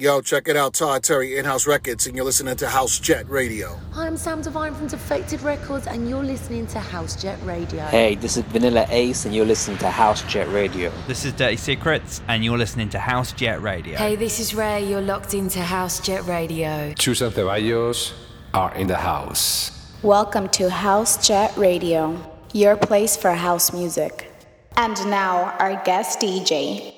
Yo, check it out, Todd Terry, In-House Records, and you're listening to House Jet Radio. Hi, I'm Sam Divine from Defected Records, and you're listening to House Jet Radio. Hey, this is Vanilla Ace, and you're listening to House Jet Radio. This is Dirty Secrets, and you're listening to House Jet Radio. Hey, this is Ray, you're locked into House Jet Radio. Chus and Ceballos are in the house. Welcome to House Jet Radio, your place for house music. And now, our guest DJ.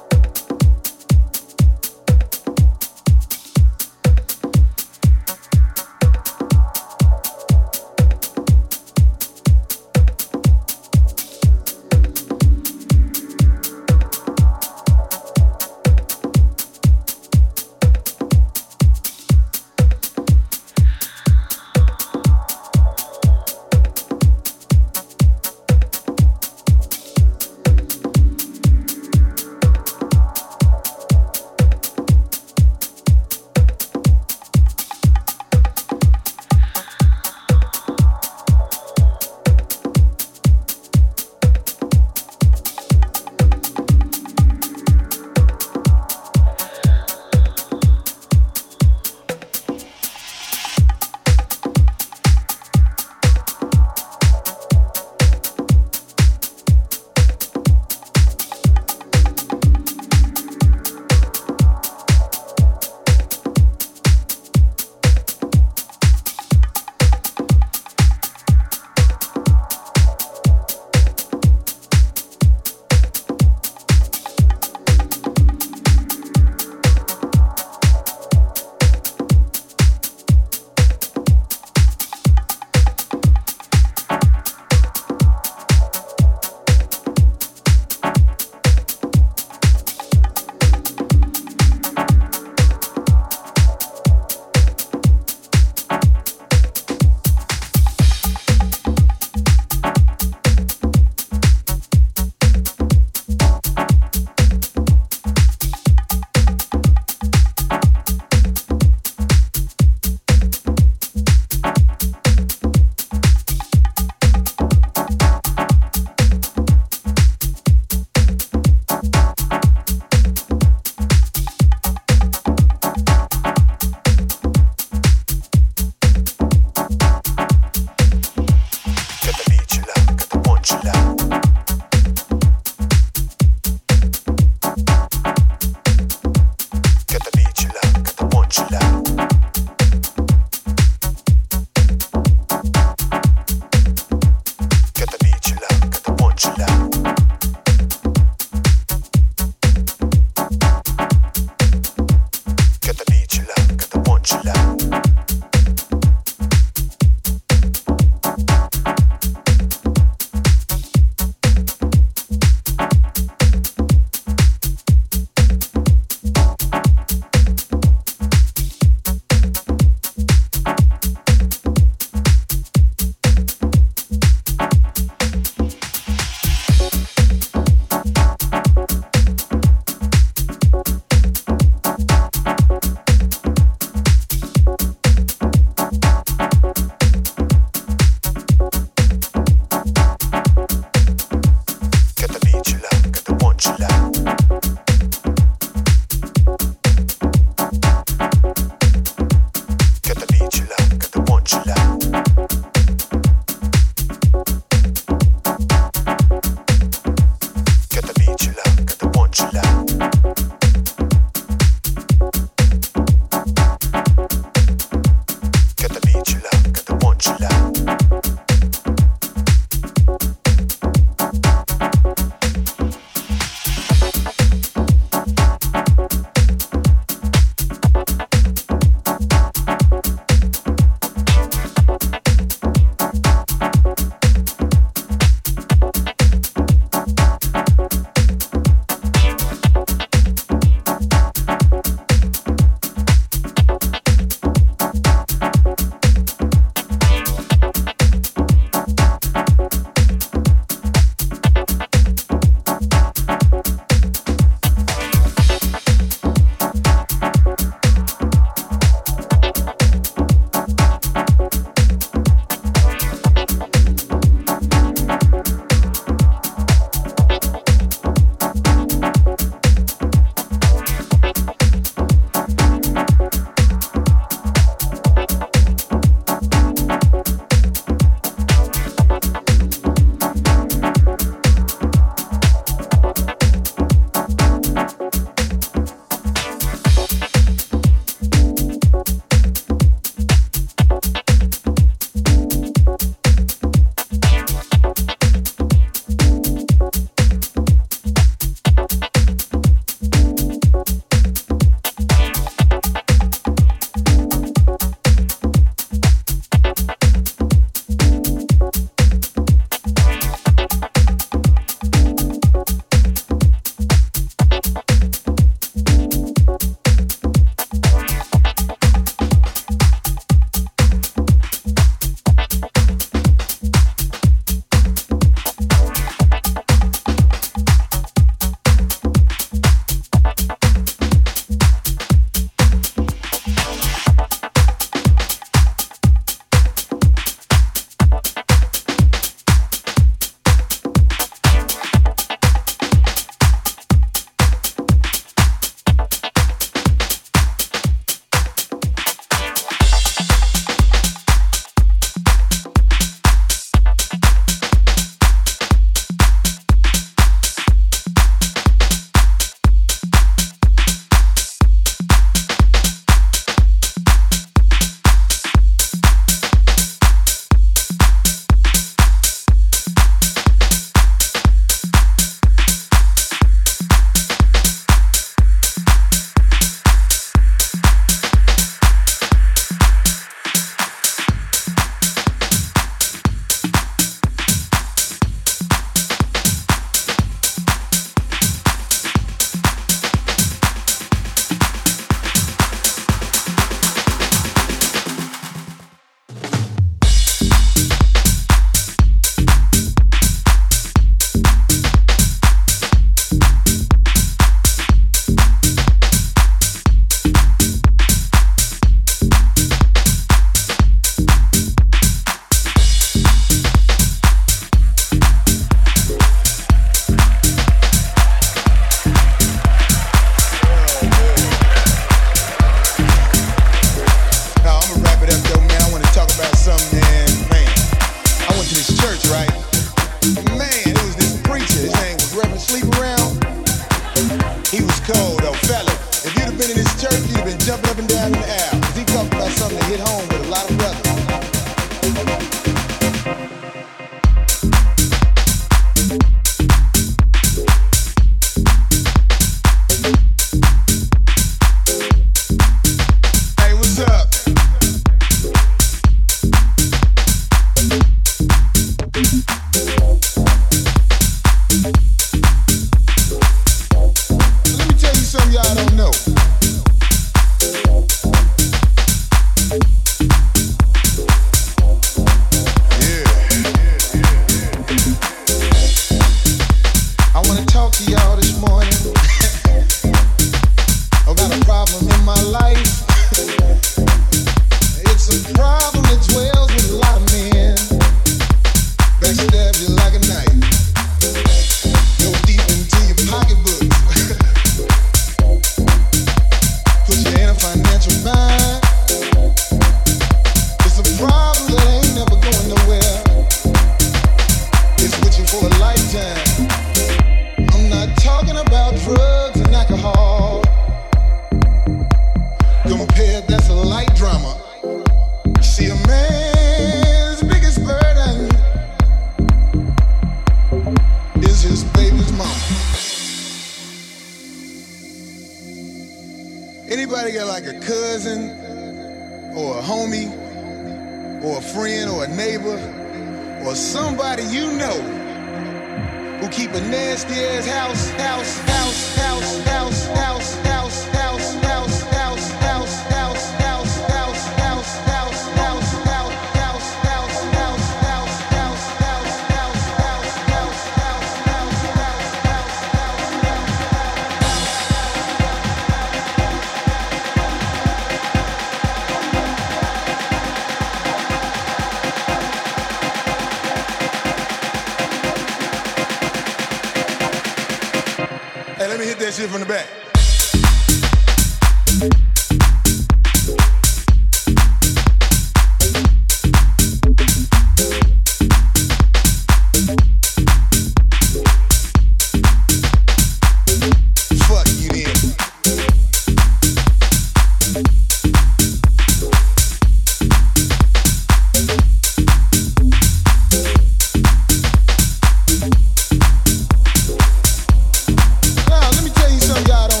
Y'all don't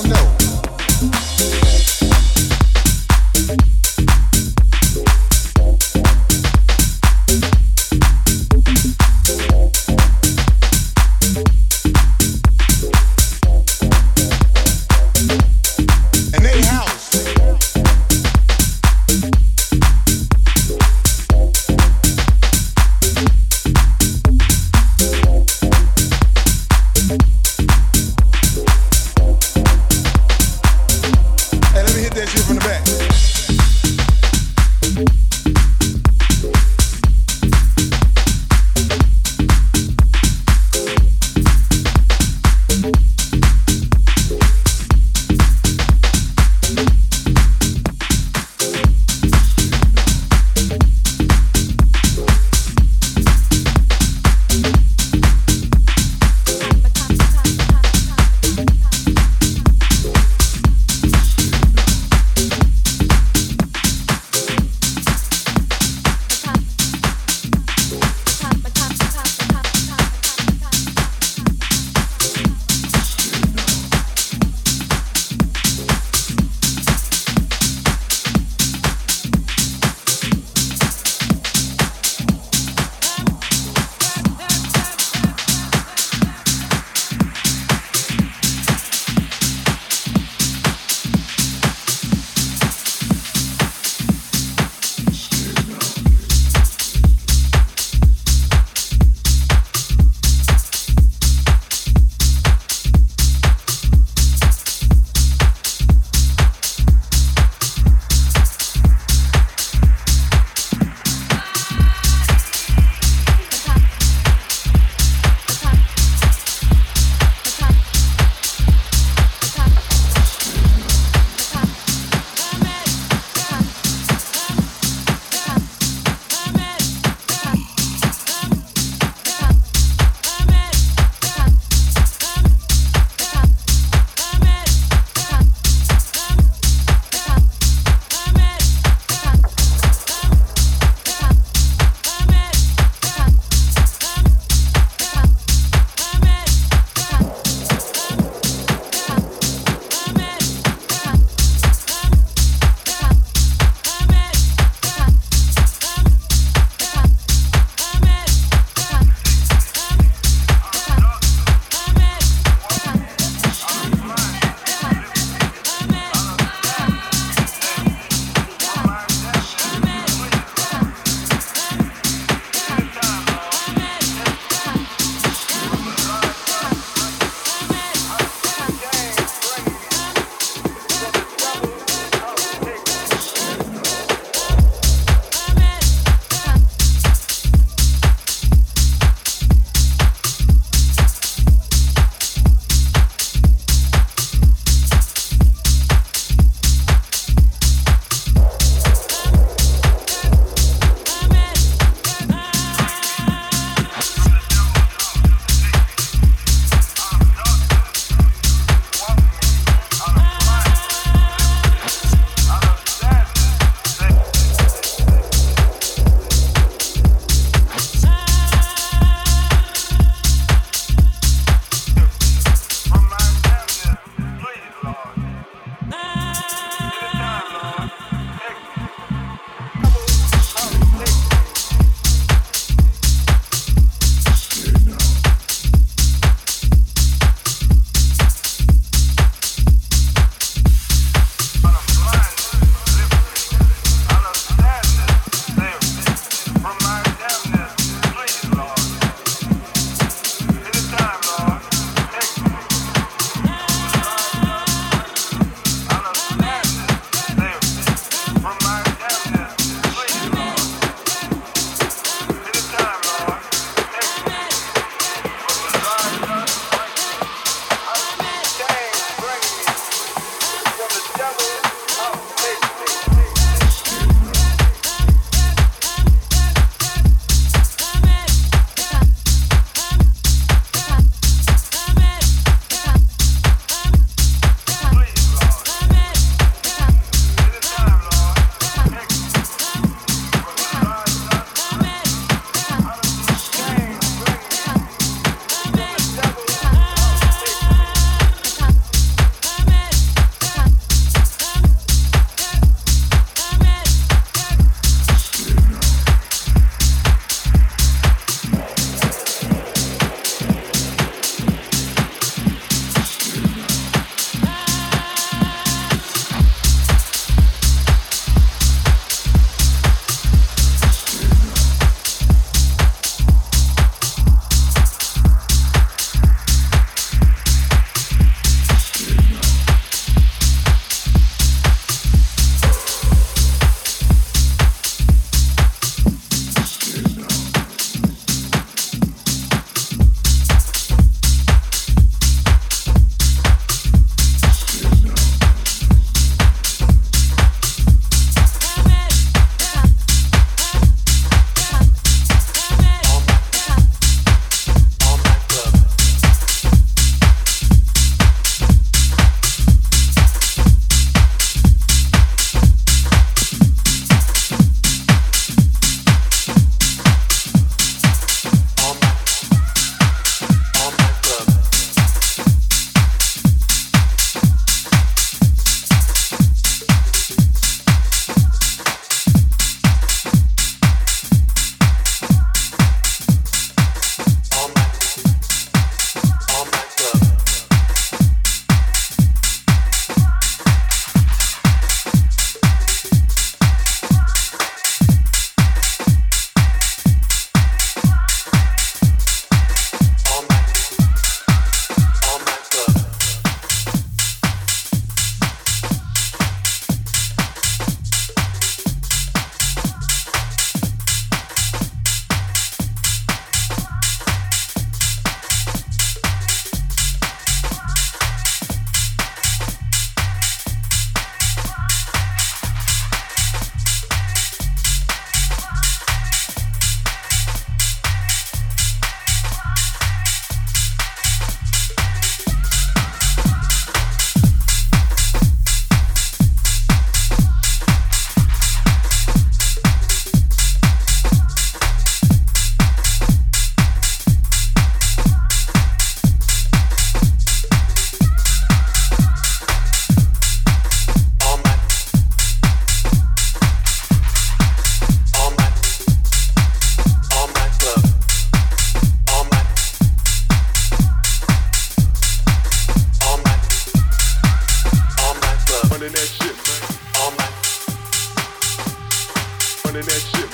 running that shit, man.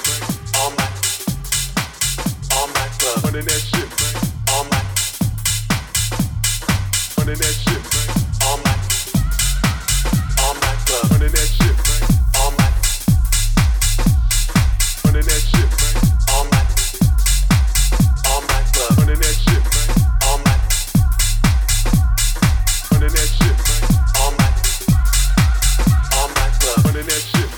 All night club, running that shit, man. All night, running that shit, man. All night club, running that shit, man. All night, running that shit, man. All night club, running that shit, man. All night, running that shit, man. All night club, running that shit.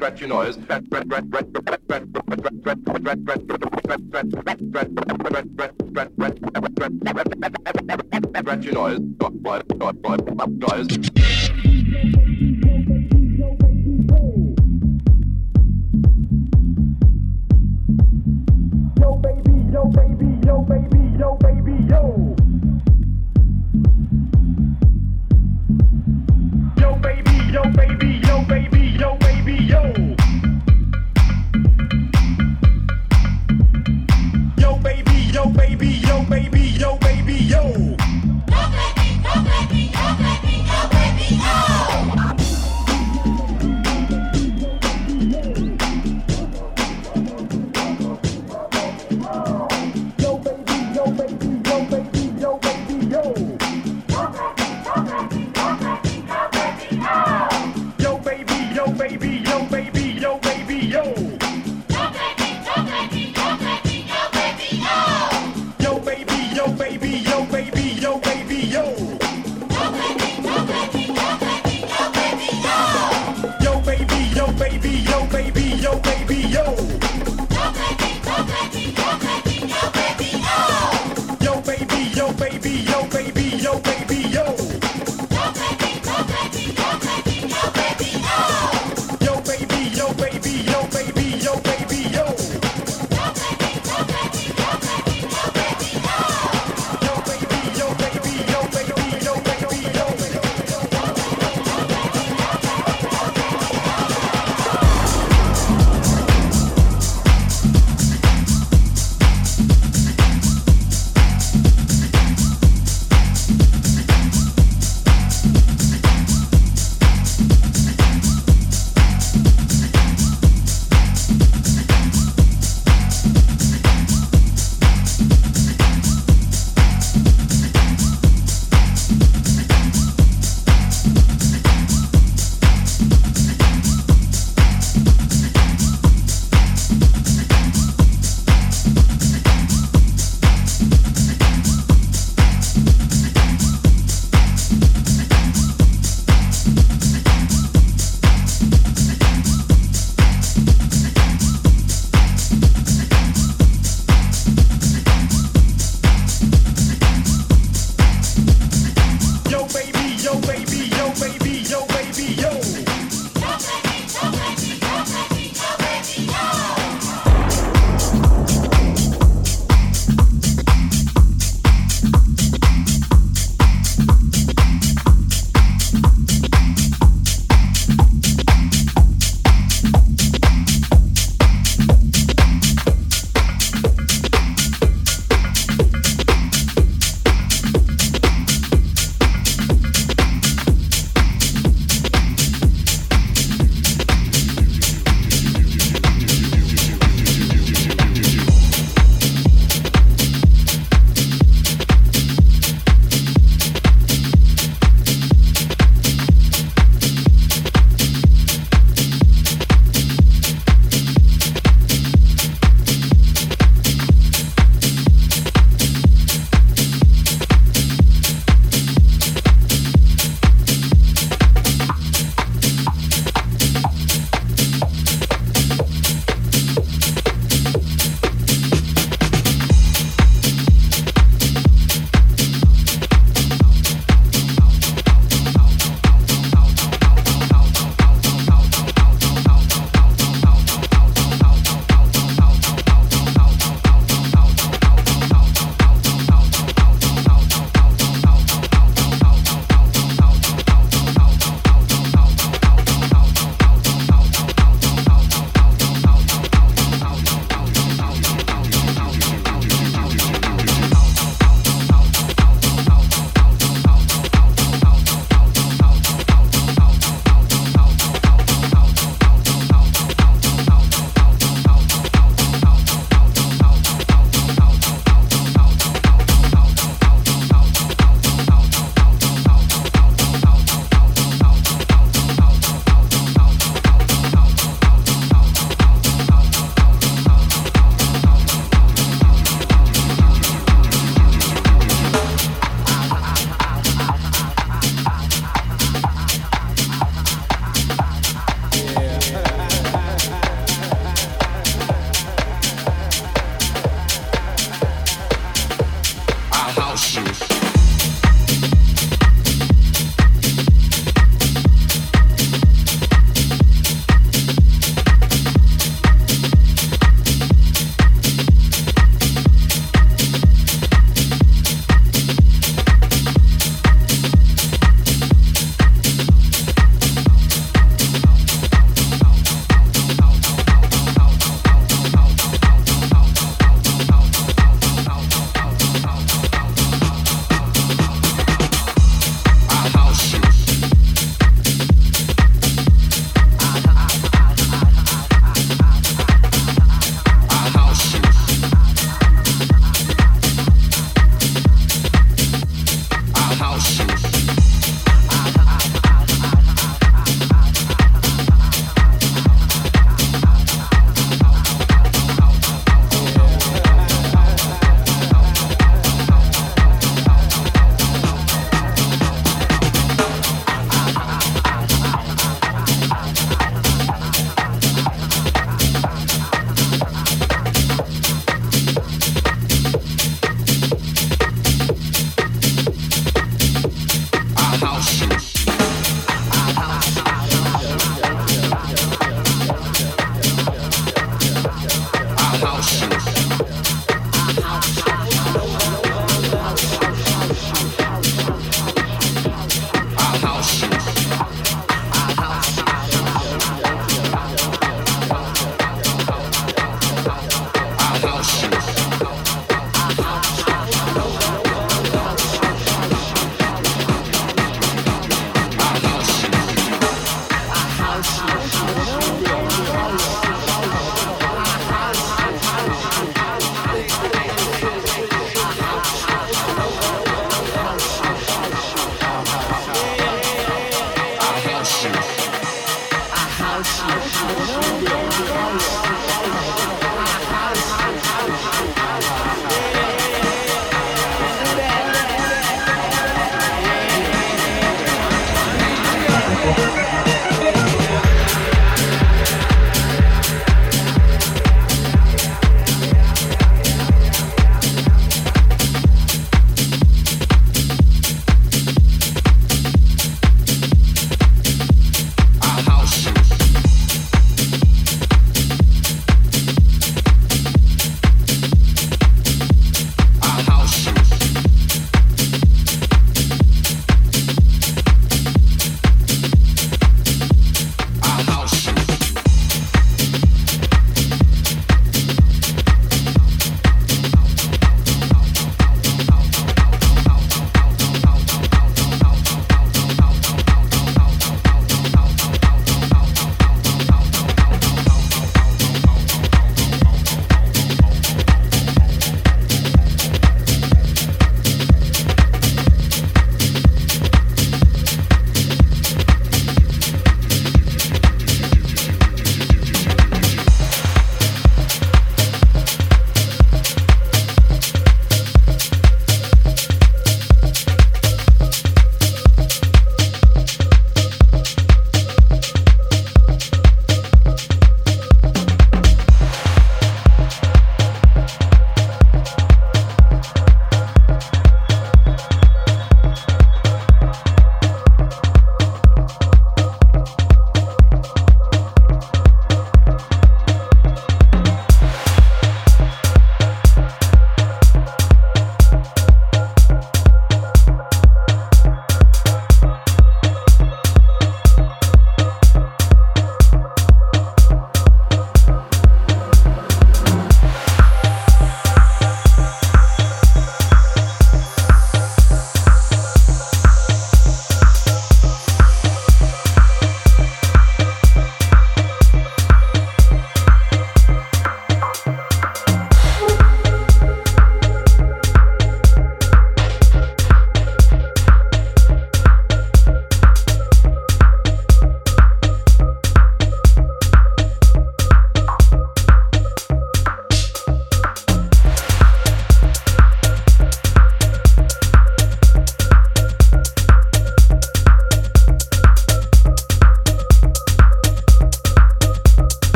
scratchy noise. Scratchy noise. Yo baby, yo baby, yo baby, yo baby, yo. Yo baby, yo baby, yo baby, yo baby, yo. Yo baby, yo baby, yo baby, yo baby, yo.